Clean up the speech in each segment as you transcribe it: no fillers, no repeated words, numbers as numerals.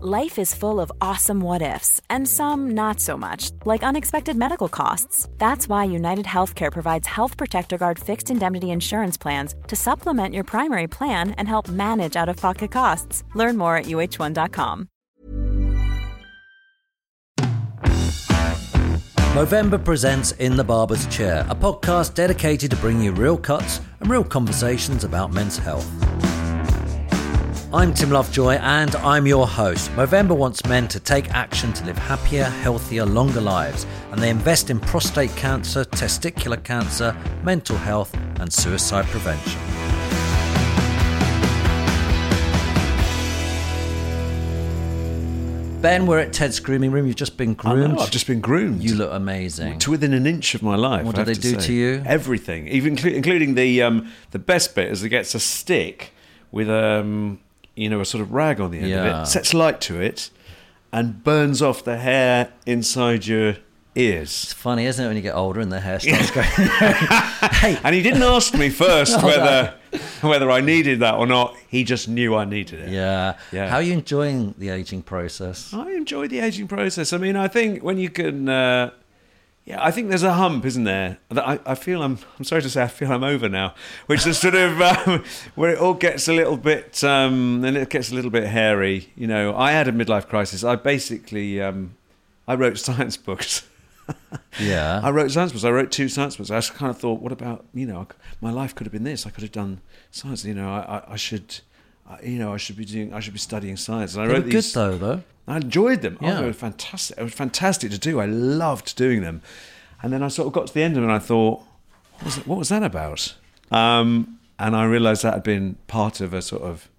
Life is full of awesome what-ifs, and some not so much, like unexpected medical costs. That's why United Healthcare provides Health Protector Guard fixed indemnity insurance plans to supplement your primary plan and help manage out-of-pocket costs. Learn more at uh1.com. Movember presents In the Barber's Chair, a podcast dedicated to bringing you real cuts and real conversations about men's health. I'm Tim Lovejoy and I'm your host. Movember wants men to take action to live happier, healthier, longer lives, and they invest in prostate cancer, testicular cancer, mental health and suicide prevention. Ben, we're at Ted's grooming room. You've just been groomed. I know, I've just been groomed. You look amazing. To within an inch of my life. What do they do to you? Everything, even including the best bit is it gets a stick with a sort of rag on the end of it, sets light to it, and burns off the hair inside your ears. It's funny, isn't it, when you get older and the hair starts going. Hey. And he didn't ask me first whether I needed that or not. He just knew I needed it. Yeah. How are you enjoying the aging process? I enjoy the aging process. I mean, I think when you can... I think there's a hump, isn't there? I feel I'm over now, which is sort of where it all gets a little bit, and it gets a little bit hairy. You know, I had a midlife crisis. I basically, I wrote science books. Yeah. I wrote two science books. I just kind of thought, what about, my life could have been this. I could have done science. I should be studying science. And I wrote these. They were good though. I enjoyed them. Yeah. Oh, they were fantastic. It was fantastic to do. I loved doing them. And then I sort of got to the end of it and I thought, what was that about? And I realised that had been part of a sort of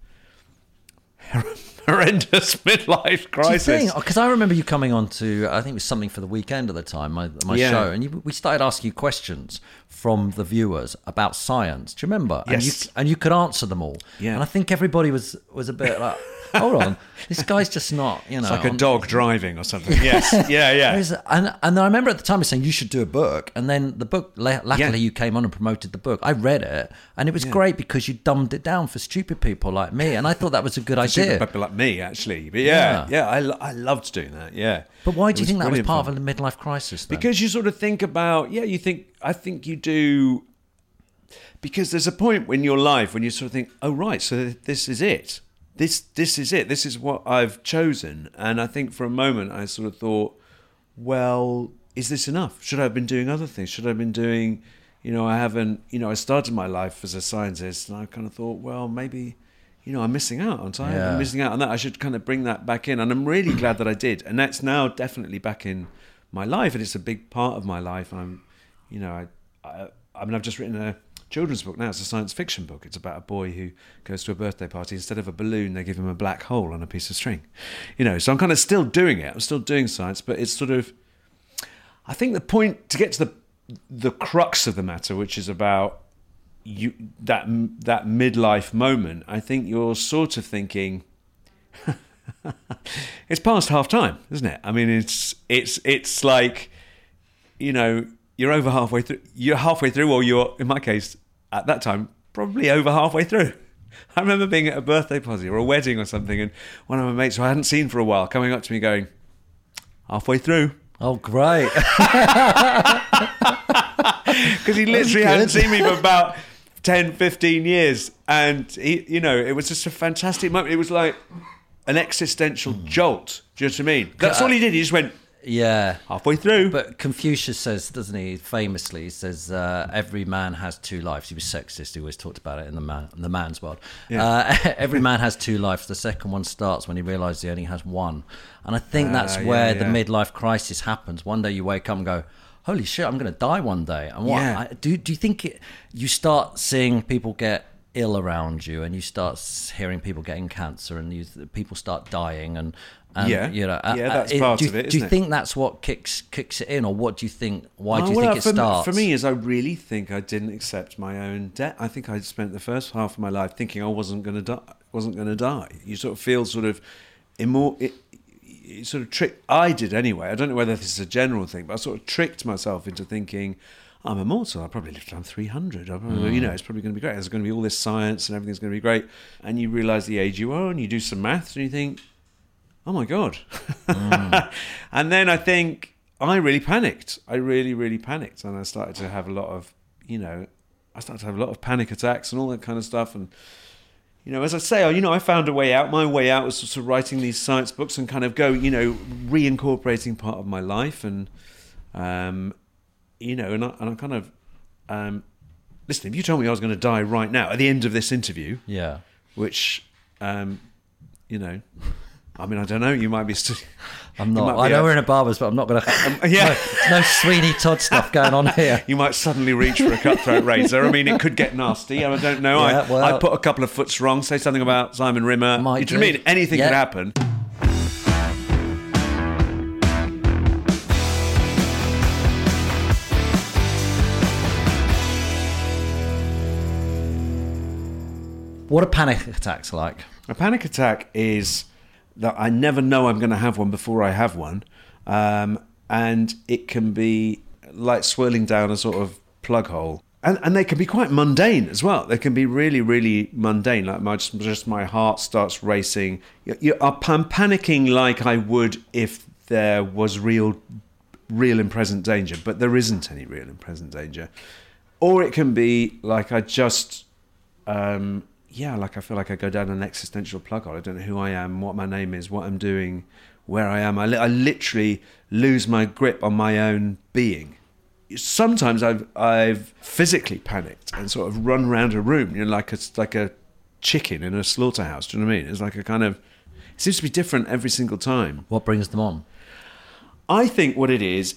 horrendous midlife crisis. Because I remember you coming on to, I think it was something for the weekend at the time, my show, and we started asking you questions from the viewers about science. Do you remember? Yes. And you could answer them all. Yeah. And I think everybody was a bit like... Hold on, this guy's just not, It's like a dog driving or something. Yes, yeah. And I remember at the time saying, you should do a book. And then the book, luckily you came on and promoted the book. I read it and it was great because you dumbed it down for stupid people like me. And I thought that was a good idea. Stupid people like me, actually. But I loved doing that, yeah. But why do you think that was part of the midlife crisis then? Because you sort of think about, I think you do... Because there's a point in your life when you sort of think, oh, right, so this is it. This is it. This is what I've chosen. And I think for a moment I sort of thought, well, is this enough? Should I have been doing other things? Should I have been doing, I started my life as a scientist and I kind of thought, well, maybe, I'm missing out on time. Yeah. I'm missing out on that. I should kind of bring that back in. And I'm really glad that I did. And that's now definitely back in my life. And it's a big part of my life. And I'm, I've just written a children's book now. It's a science fiction book. It's about a boy who goes to a birthday party. Instead of a balloon, they give him a black hole on a piece of string. So I'm kind of still doing it. I'm still doing science, but it's sort of, I think the point to get to the crux of the matter, which is about you, that midlife moment, I think you're sort of thinking, it's past half time, isn't it? I mean, it's like, you're over halfway through. You're halfway through, or you're, in my case, at that time, probably over halfway through. I remember being at a birthday party or a wedding or something, and one of my mates who I hadn't seen for a while coming up to me going, halfway through. Oh, great. Because he literally hadn't seen me for about 10, 15 years. And, it was just a fantastic moment. It was like an existential jolt. Do you know what I mean? That's all he did. He just went... Yeah. Halfway through. But Confucius says, doesn't he, famously, he says, every man has two lives. He was sexist. He always talked about it in the man's world. Yeah. Every man has two lives. The second one starts when he realises he only has one. And I think that's where the midlife crisis happens. One day you wake up and go, holy shit, I'm going to die one day. And what do you think you start seeing people get ill around you, and you start hearing people getting cancer, and people start dying, and that's part of it, isn't it? Do you think that's what kicks it in, or what do you think? Why do you think it starts? For me, is I really think I didn't accept my own death. I think I spent the first half of my life thinking I wasn't going to die. You sort of feel sort of immortal. Sort of tricked. I did anyway. I don't know whether this is a general thing, but I sort of tricked myself into thinking I'm immortal. I'll probably live till I'm 300. It's probably going to be great. There's going to be all this science and everything's going to be great. And you realise the age you are, and you do some maths, and you think, oh my God. Mm. And then I think I really panicked. I really, really panicked, and I started to have a lot of, panic attacks and all that kind of stuff. And as I say, I found a way out. My way out was sort of writing these science books and kind of reincorporating part of my life and listen, if you told me I was going to die right now at the end of this interview, yeah, which, I mean, I don't know. You might be. I'm not. I know we're in a barber's, but I'm not going to. No Sweeney Todd stuff going on here. You might suddenly reach for a cutthroat razor. I mean, it could get nasty. I don't know. Yeah, I put a couple of foots wrong. Say something about Simon Rimmer. Do you mean anything could happen? What are panic attacks like? A panic attack is that I never know I'm going to have one before I have one. And it can be like swirling down a sort of plug hole. And they can be quite mundane as well. They can be really, really mundane. Like my heart starts racing. I'm panicking like I would if there was real and present danger, but there isn't any real and present danger. Or it can be like I just... like I feel like I go down an existential plug hole. I don't know who I am, what my name is, what I'm doing, where I am. I literally lose my grip on my own being. Sometimes I've physically panicked and sort of run around a room, like a chicken in a slaughterhouse. Do you know what I mean? It's like a kind of... It seems to be different every single time. What brings them on? I think what it is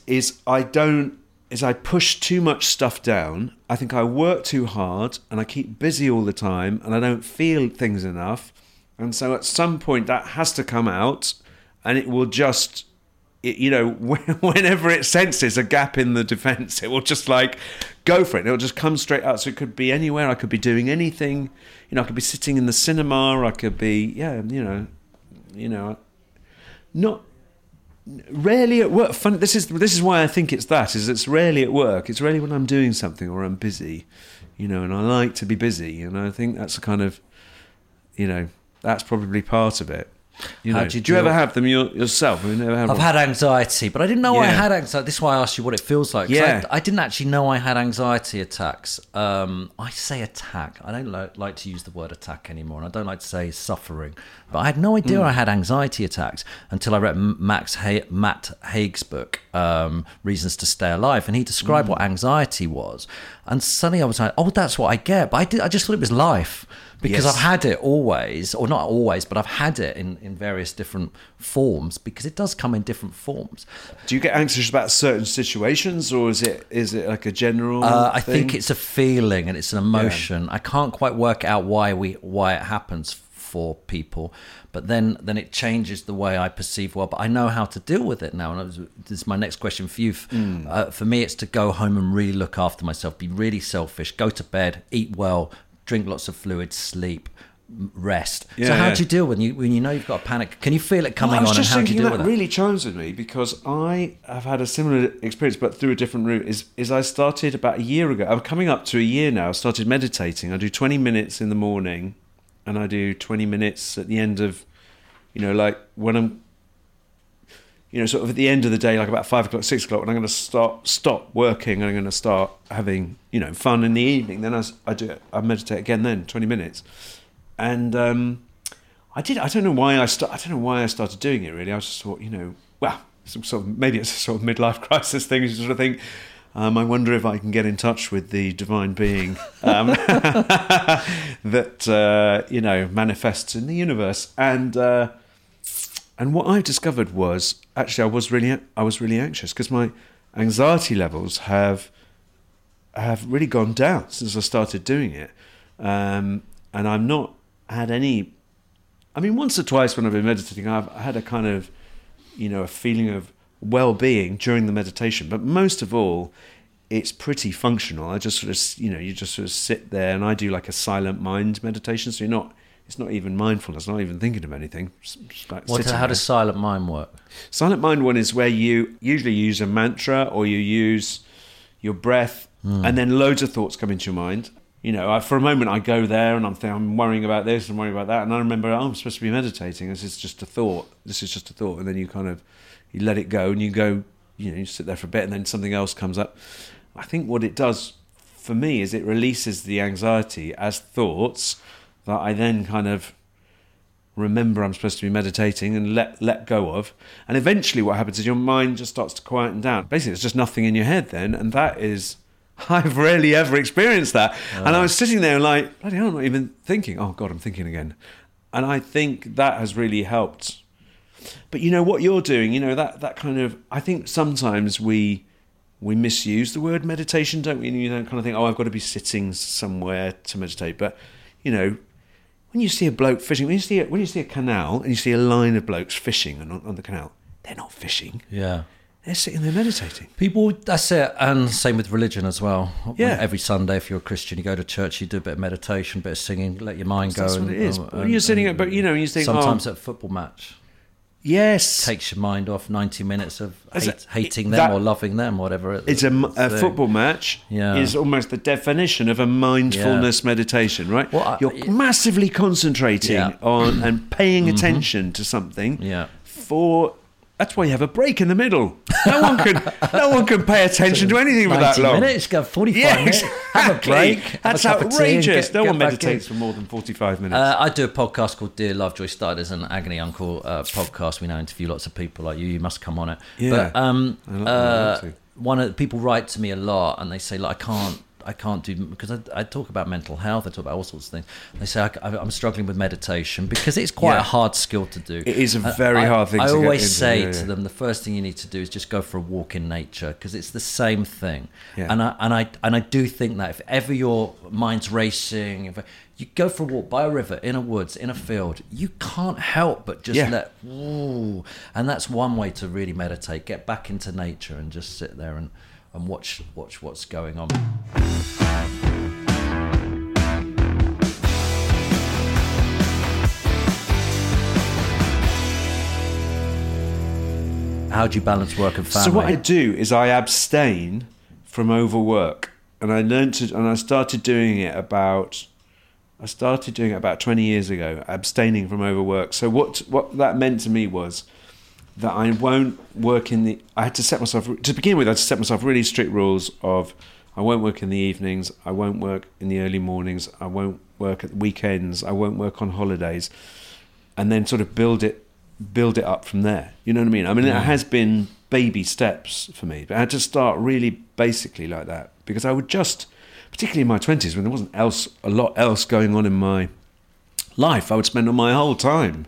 I push too much stuff down. I think I work too hard and I keep busy all the time and I don't feel things enough. And so at some point that has to come out, and it will just, whenever it senses a gap in the defense, it will just go for it. It'll just come straight out. So it could be anywhere. I could be doing anything. I could be sitting in the cinema. I could be, not... Rarely at work. Fun. This is why I think it's rarely at work. It's rarely when I'm doing something or I'm busy, and I like to be busy, and I think that's a kind of, that's probably part of it. Do you ever have them yourself? I've had anxiety, but I didn't know I had anxiety. This is why I asked you what it feels like. Yeah. I didn't actually know I had anxiety attacks. I say attack. I don't like to use the word attack anymore, and I don't like to say suffering. But I had no idea I had anxiety attacks until I read Matt Haig's book, Reasons to Stay Alive, and he described what anxiety was. And suddenly I was like, oh, that's what I get. But I just thought it was life. Because I've had it always, or not always, but I've had it in various different forms, because it does come in different forms. Do you get anxious about certain situations, or is it like a general thing? I think it's a feeling and it's an emotion. Yeah. I can't quite work out why it happens for people, but then it changes the way I perceive world. But I know how to deal with it now, and this is my next question for you. For me, it's to go home and really look after myself, be really selfish, go to bed, eat well, drink lots of fluid, sleep, rest. Yeah, so how do you deal when you know you've got a panic? Can you feel it coming on, and how do you deal with that? Really chimes with me, because I have had a similar experience, but through a different route. Is I started about a year ago. I'm coming up to a year now. I started meditating. I do 20 minutes in the morning, and I do 20 minutes at the end of, when I'm, sort of at the end of the day, like about 5 o'clock, 6 o'clock, when I'm going to stop working, and I'm going to start having, fun in the evening. Then I do it. I meditate again. Then 20 minutes, and I did. I don't know why I don't know why I started doing it. Really, I just thought, maybe it's a sort of midlife crisis thing. You sort of think, I wonder if I can get in touch with the divine being that manifests in the universe. And what I discovered was actually I was really anxious, because my anxiety levels have really gone down since I started doing it. And I've not had any, I mean, once or twice when I've been meditating, I've had a kind of, you know, a feeling of well-being during the meditation. But most of all, it's pretty functional. I just sort of, you know, you just sort of sit there, and I do like a silent mind meditation. So you're not, it's not even mindfulness, not even thinking of anything. Like how does silent mind work? Silent mind one is where you usually use a mantra or you use your breath, and then loads of thoughts come into your mind. You know, for a moment I go there and I'm worrying about this and worrying about that, and I remember, oh, I'm supposed to be meditating. This is just a thought, and then you kind of you let it go, and you go, you know, you sit there for a bit, and then something else comes up. I think what it does for me is it releases the anxiety as thoughts that I then kind of remember I'm supposed to be meditating and let go of, and eventually what happens is your mind just starts to quieten down. Basically, there's just nothing in your head then, and that is. I've rarely ever experienced that. Oh. And I was sitting there like, bloody hell, I'm not even thinking. Oh, God, I'm thinking again. And I think that has really helped. But, you know, what you're doing, you know, that kind of... I think sometimes we misuse the word meditation, don't we? You know, kind of think, oh, I've got to be sitting somewhere to meditate. But, you know, when you see a bloke fishing, when you see a canal and you see a line of blokes fishing on the canal, they're not fishing. Yeah. They're sitting there meditating. People, that's it. And same with religion as well. Yeah. Every Sunday, if you're a Christian, you go to church, you do a bit of meditation, a bit of singing, let your mind go. That's what it is. When you're sitting at, but you know, you think sometimes at a football match. Yes. Takes your mind off 90 minutes of hating them or loving them, whatever it is. It's a football match is almost the definition of a mindfulness meditation, right? Well, you're massively concentrating on and paying attention to something for... That's why you have a break in the middle. No one can pay attention to anything for that long. 90 minutes, go 45 minutes, have a break. That's outrageous. No one meditates for more than 45 minutes. I do a podcast called Dear Love Joy, started as an Agony Uncle podcast. We now interview lots of people like you. You must come on it. Yeah, but, one of the people write to me a lot, and they say, like, I can't do, because I talk about mental health, I talk about all sorts of things. They say I'm struggling with meditation because it's quite a hard skill to do. It is a very hard thing to do. I always say to them, the first thing you need to do is just go for a walk in nature, because it's the same thing. Yeah. And I do think that if ever your mind's racing, you go for a walk by a river, in a woods, in a field, you can't help but just let, ooh. And that's one way to really meditate, get back into nature and just sit there and watch what's going on. How do you balance work and family? So what I do is I abstain from overwork, and I started doing it about 20 years ago, abstaining from overwork. So what that meant to me was that I won't work in the... I had to set myself... To begin with, I had to set myself really strict rules of I won't work in the evenings, I won't work in the early mornings, I won't work at the weekends, I won't work on holidays, and then sort of build it up from there. You know what I mean? I mean, it has been baby steps for me, but I had to start really basically like that, because I would just... Particularly in my 20s, when there wasn't a lot else going on in my life, I would spend all my whole time,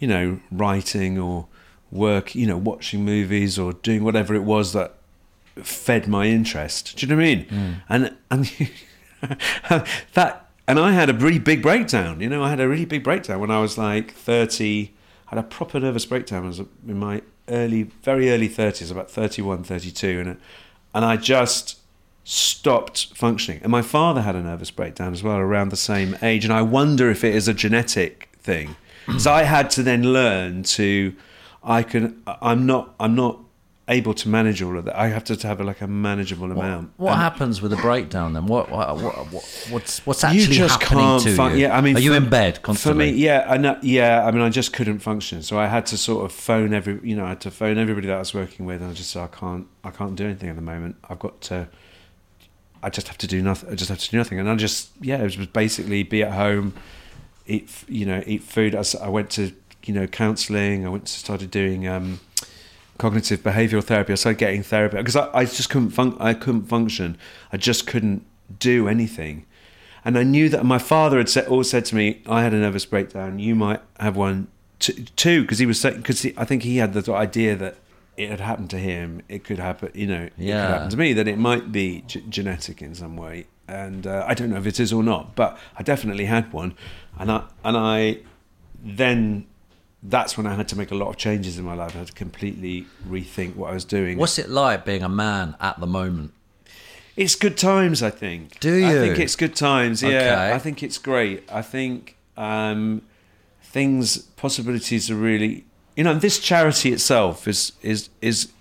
you know, writing or... work, you know, watching movies or doing whatever it was that fed my interest. Do you know what I mean? Mm. And that, and I had a really big breakdown. You know, I had a really big breakdown when I was like 30. I had a proper nervous breakdown. I was in my very early 30s, about 31, 32, and I just stopped functioning. And my father had a nervous breakdown as well around the same age. And I wonder if it is a genetic thing, because I had to then learn to. I'm not able to manage all of that. I have to have like a manageable amount. What happens with a breakdown then? What's actually happening to you? Yeah, I mean, are you in bed constantly? For me, I just couldn't function. So I had to sort of phone everybody that I was working with, and I just said, I can't do anything at the moment. I just have to do nothing. And I just, it was basically be at home, eat food. I went to, you know, counselling. I started doing cognitive behavioural therapy. I started getting therapy because I just couldn't function. I just couldn't do anything, and I knew that my father had said to me, "I had a nervous breakdown. You might have one too," because he was I think he had the idea that it had happened to him. It could happen, you know. Yeah. It could happen to me. That it might be genetic in some way. and I don't know if it is or not, but I definitely had one, and then that's when I had to make a lot of changes in my life. I had to completely rethink what I was doing. What's it like being a man at the moment? It's good times, I think. Do you? I think it's good times, yeah. Okay. I think it's great. I think possibilities are really... You know, this charity itself is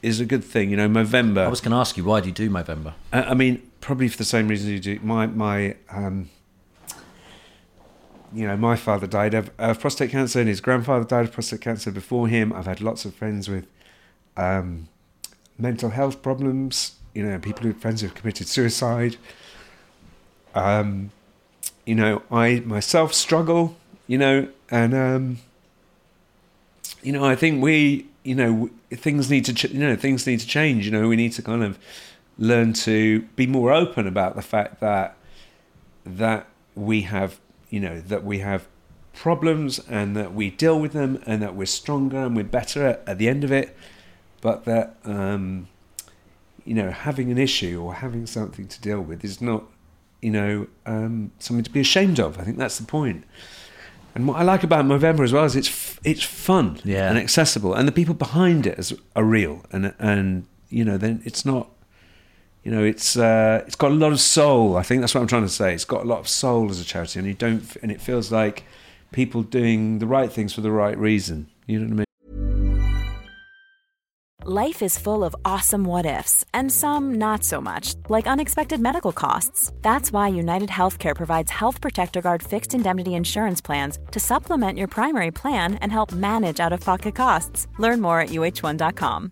a good thing. You know, Movember... I was going to ask you, why do you do Movember? I mean, probably for the same reason you do... My father died of prostate cancer, and his grandfather died of prostate cancer before him. I've had lots of friends with mental health problems, you know, friends who have committed suicide. You know, I myself struggle, you know, and, you know, I think things need to change. You know, we need to kind of learn to be more open about the fact that we have... You know, that we have problems and that we deal with them and that we're stronger and we're better at the end of it, but that, you know, having an issue or having something to deal with is not, you know, something to be ashamed of. I think that's the point. And what I like about Movember as well is it's fun and accessible, and the people behind it are real, and you know, then it's not... You know, it's got a lot of soul. I think that's what I'm trying to say. It's got a lot of soul as a charity, and it feels like people doing the right things for the right reason. You know what I mean? Life is full of awesome what ifs, and some not so much, like unexpected medical costs. That's why United Healthcare provides Health Protector Guard fixed indemnity insurance plans to supplement your primary plan and help manage out-of-pocket costs. Learn more at uh1.com.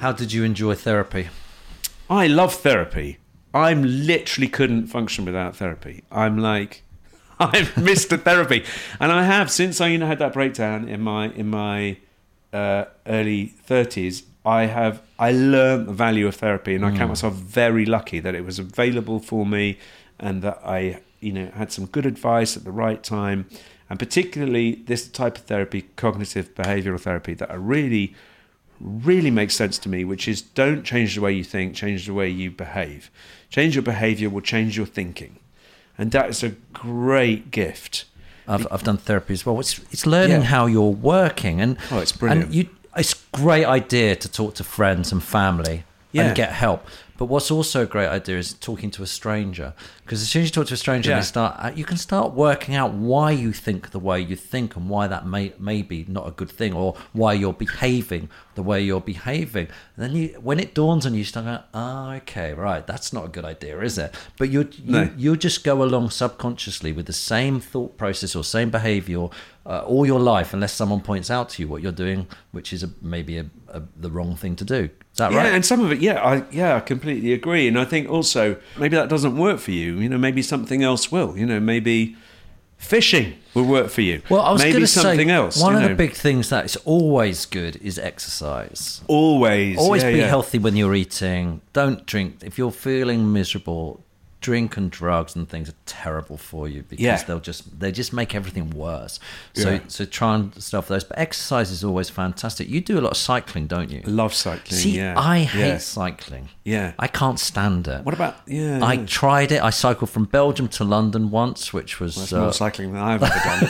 How did you enjoy therapy? I love therapy. I'm literally couldn't function without therapy. I'm like, I've missed the therapy, and I have since I had that breakdown in my early 30s. I learned the value of therapy, and I count myself very lucky that it was available for me, and that I had some good advice at the right time, and particularly this type of therapy, cognitive behavioural therapy, that I really makes sense to me, which is don't change the way you think, change the way you behave. Change your behaviour will change your thinking, and that is a great gift. I've done therapy as well. It's learning how you're working, and it's brilliant. And it's a great idea to talk to friends and family and get help. But what's also a great idea is talking to a stranger, because as soon as you talk to a stranger, you can start working out why you think the way you think, and why that may be not a good thing, or why you're behaving the way you're behaving. And then when it dawns on you, you start going, okay, right, that's not a good idea, is it? But you'll just go along subconsciously with the same thought process or same behaviour all your life, unless someone points out to you what you're doing, which is the wrong thing to do. Is that right? Yeah, and some of it, I completely agree. And I think also maybe that doesn't work for you. You know, maybe something else will. You know, maybe fishing will work for you. Well, I was going to say something else. One of the big things that is always good is exercise. Always be healthy when you're eating. Don't drink. If you're feeling miserable, drink and drugs and things are terrible for you because they just make everything worse. So try and stuff those. But exercise is always fantastic. You do a lot of cycling, don't you? I love cycling. See, yeah. I hate cycling. Yeah, I can't stand it. What about? Yeah, I tried it. I cycled from Belgium to London once, which was that's more cycling than I've ever done.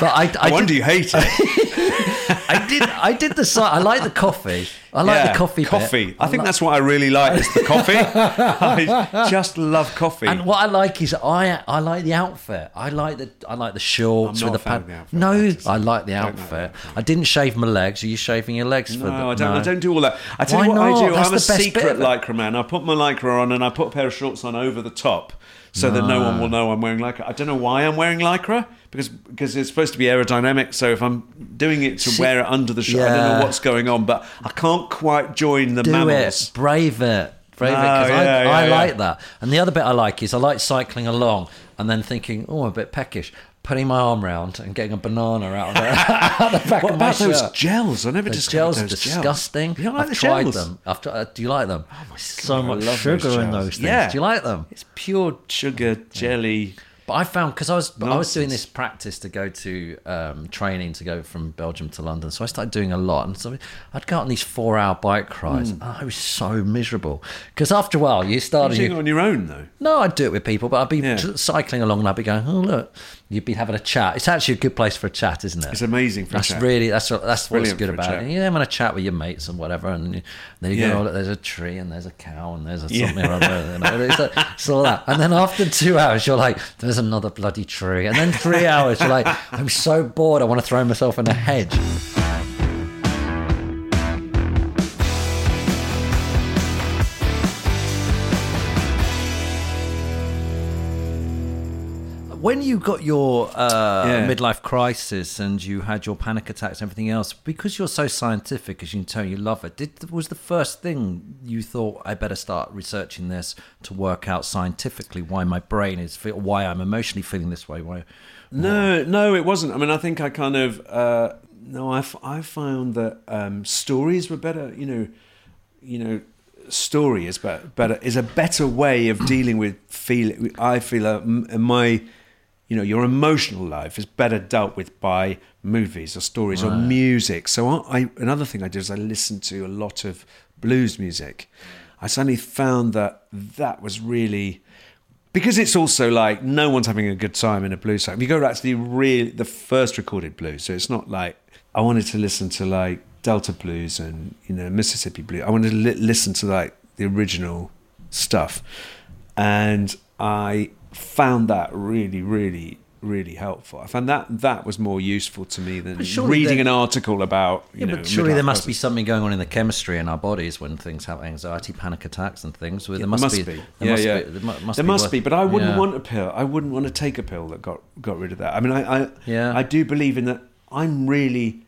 But I wonder you hate it. I did the cycle. I like the coffee. I like the coffee. Coffee. I think that's what I really like is the coffee. I just love coffee. And what I like is I like the outfit. I like the shorts with the pants. No, I like the outfit. I didn't shave my legs. Are you shaving your legs for that? No, I don't. I don't do all that. I tell you what I do. I'm a secret lycra man. I put my lycra on and I put a pair of shorts on over the top so that no one will know I'm wearing lycra. I don't know why I'm wearing lycra. Because it's supposed to be aerodynamic, so if I'm doing it to wear it under the shirt, I don't know what's going on, but I can't quite join the mammals. Do it, brave it, because I like that. And the other bit I like is I like cycling along and then thinking, oh, I'm a bit peckish, putting my arm round and getting a banana out of the back of my shirt. What about those gels? I never discovered those gels. Those are disgusting. You don't like I've tried them. Do you like them? Oh my God, so much sugar in those things. Yeah. Do you like them? It's pure sugar, jelly... But I found, because I was doing this practice to go to training to go from Belgium to London, so I started doing a lot, and so I'd go on these 4-hour bike rides. I was so miserable because after a while you started doing it on your own though. No, I'd do it with people, but I'd be cycling along and I'd be going, oh look, you'd be having a chat. It's actually a good place for a chat, isn't it? It's amazing for a chat. Really, that's what's good about it. You're having a chat with your mates and whatever, and then you go, oh look, there's a tree and there's a cow and there's a something or other. You know? It's all that, and then after 2 hours you're like, there's another bloody tree, and then 3 hours you're like, I'm so bored, I want to throw myself in a hedge. When you got your midlife crisis and you had your panic attacks and everything else, because you're so scientific, as you can tell, you love it, was the first thing you thought, I better start researching this to work out scientifically why my brain is, why I'm emotionally feeling this way? Why? No, it wasn't. I mean, I think I kind of, I found that stories were better, you know, story is better, is a better way of dealing with feeling. I feel my... You know, your emotional life is better dealt with by movies or stories or music. So another thing I did is I listened to a lot of blues music. I suddenly found that was really... Because it's also like no one's having a good time in a blues song. If you go back to the first recorded blues, so it's not like... I wanted to listen to like Delta blues and, you know, Mississippi blues. I wanted to listen to like the original stuff. And I... found that really, really, really helpful. I found that was more useful to me than reading an article about, you know... But surely there must be something going on in the chemistry in our bodies when things have anxiety, panic attacks and things. Well, there must be, but I wouldn't want a pill. I wouldn't want to take a pill that got rid of that. I mean, I do believe in that. I'm really...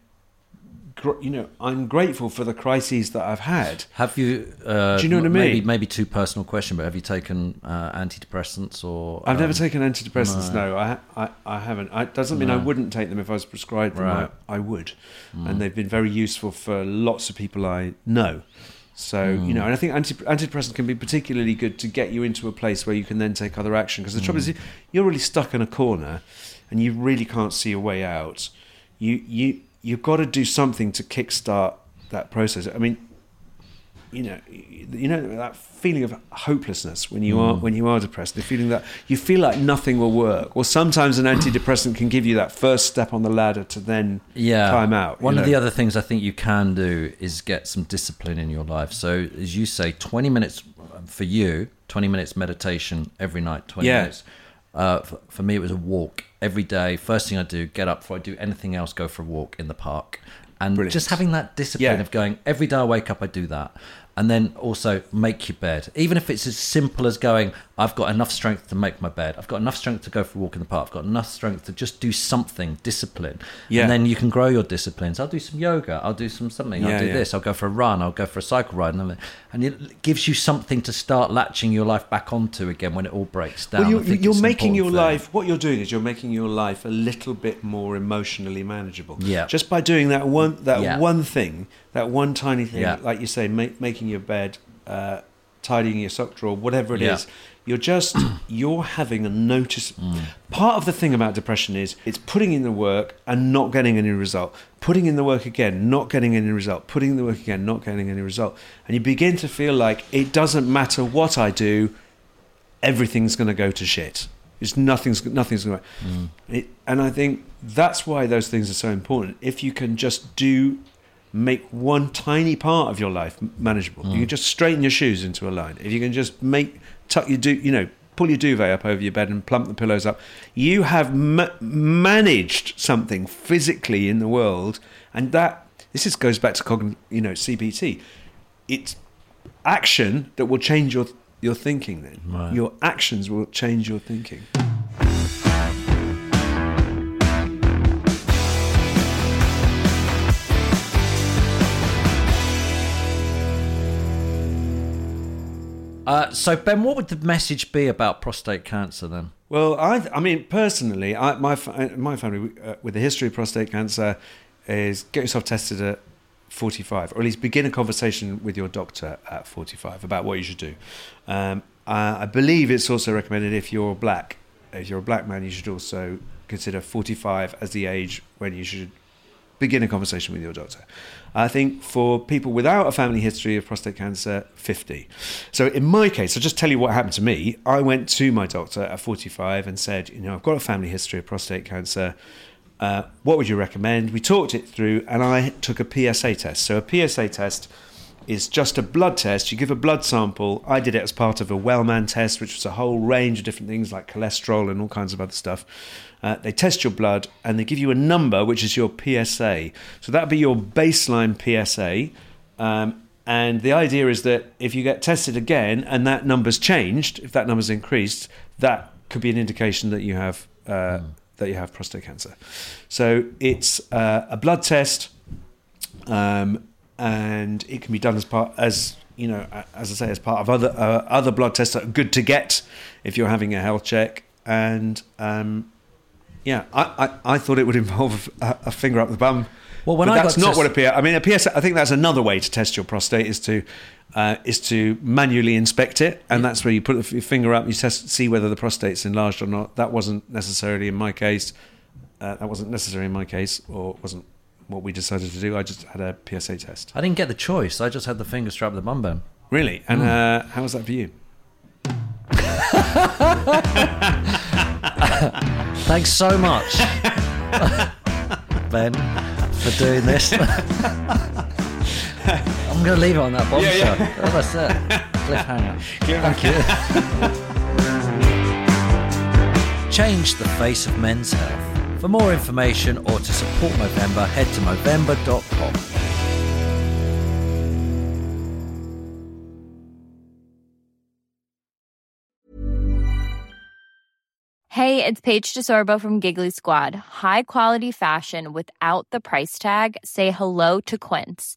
You know, I'm grateful for the crises that I've had. Have you? Do you know what I mean? Maybe too personal question, but have you taken antidepressants or? I've never taken antidepressants. No, I haven't. It doesn't mean I wouldn't take them if I was prescribed them. Right. I would, and they've been very useful for lots of people I know. So you know, and I think antidepressants can be particularly good to get you into a place where you can then take other action. Because the trouble is, you're really stuck in a corner, and you really can't see a way out. You've got to do something to kickstart that process. I mean, you know that feeling of hopelessness when you are depressed. The feeling that you feel like nothing will work. Well, sometimes an antidepressant can give you that first step on the ladder to then climb out. One of the other things I think you can do is get some discipline in your life. So, as you say, 20 minutes for you, 20 minutes meditation every night. 20 minutes. For me, it was a walk every day. First thing I do, get up before I do anything else, go for a walk in the park. And just having that discipline of going, every day I wake up, I do that. And then also make your bed. Even if it's as simple as going, I've got enough strength to make my bed. I've got enough strength to go for a walk in the park. I've got enough strength to just do something, discipline. Yeah. And then you can grow your disciplines. I'll do some yoga. I'll do something. I'll do this. I'll go for a run. I'll go for a cycle ride. And it gives you something to start latching your life back onto again when it all breaks down. Well, you're making your life, what you're doing is you're making your life a little bit more emotionally manageable. Yeah. Just by doing that one thing, that one tiny thing, like you say, making your bed, tidying your sock drawer, whatever it is, you're having a notice. Part of the thing about depression is it's putting in the work and not getting any result. Putting in the work again, not getting any result. Putting in the work again, not getting any result. And you begin to feel like it doesn't matter what I do, everything's going to go to shit. It's nothing's going to work. And I think that's why those things are so important. If you can just make one tiny part of your life manageable. You can just straighten your shoes into a line. If you can just pull your duvet up over your bed and plump the pillows up, you have managed something physically in the world. And this goes back to CBT. It's action that will change your thinking. Then right. Your actions will change your thinking. So, Ben, what would the message be about prostate cancer then? Well, my family, with a history of prostate cancer, is get yourself tested at 45, or at least begin a conversation with your doctor at 45 about what you should do. I believe it's also recommended if you're a black man, you should also consider 45 as the age when you should begin a conversation with your doctor. I think for people without a family history of prostate cancer, 50. So in my case, I'll just tell you what happened to me. I went to my doctor at 45 and said, I've got a family history of prostate cancer. What would you recommend? We talked it through and I took a PSA test. So a PSA test is just a blood test. You give a blood sample. I did it as part of a Wellman test, which was a whole range of different things like cholesterol and all kinds of other stuff. They test your blood and they give you a number, which is your PSA. So that'd be your baseline PSA. And the idea is that if you get tested again and that number's changed, if that number's increased, that could be an indication that you have prostate cancer. So it's a blood test, and it can be done as part of other blood tests that are good to get if you're having a health check. And I thought it would involve a finger up the bum. Well, a PSA. I think that's another way to test your prostate is to manually inspect it, and that's where you put your finger up, you test, see whether the prostate's enlarged or not. That wasn't necessarily in my case. Or wasn't what we decided to do. I just had a PSA test. I didn't get the choice. I just had the finger strapped to the bum bone. Really? And how was that for you? Thanks so much, Ben, for doing this. I'm going to leave it on that bombshell. Yeah. That's it. Cliffhanger. Thank you. Change the face of men's health. For more information or to support Movember, head to Movember.com. Hey, it's Paige DeSorbo from Giggly Squad. High quality fashion without the price tag. Say hello to Quince.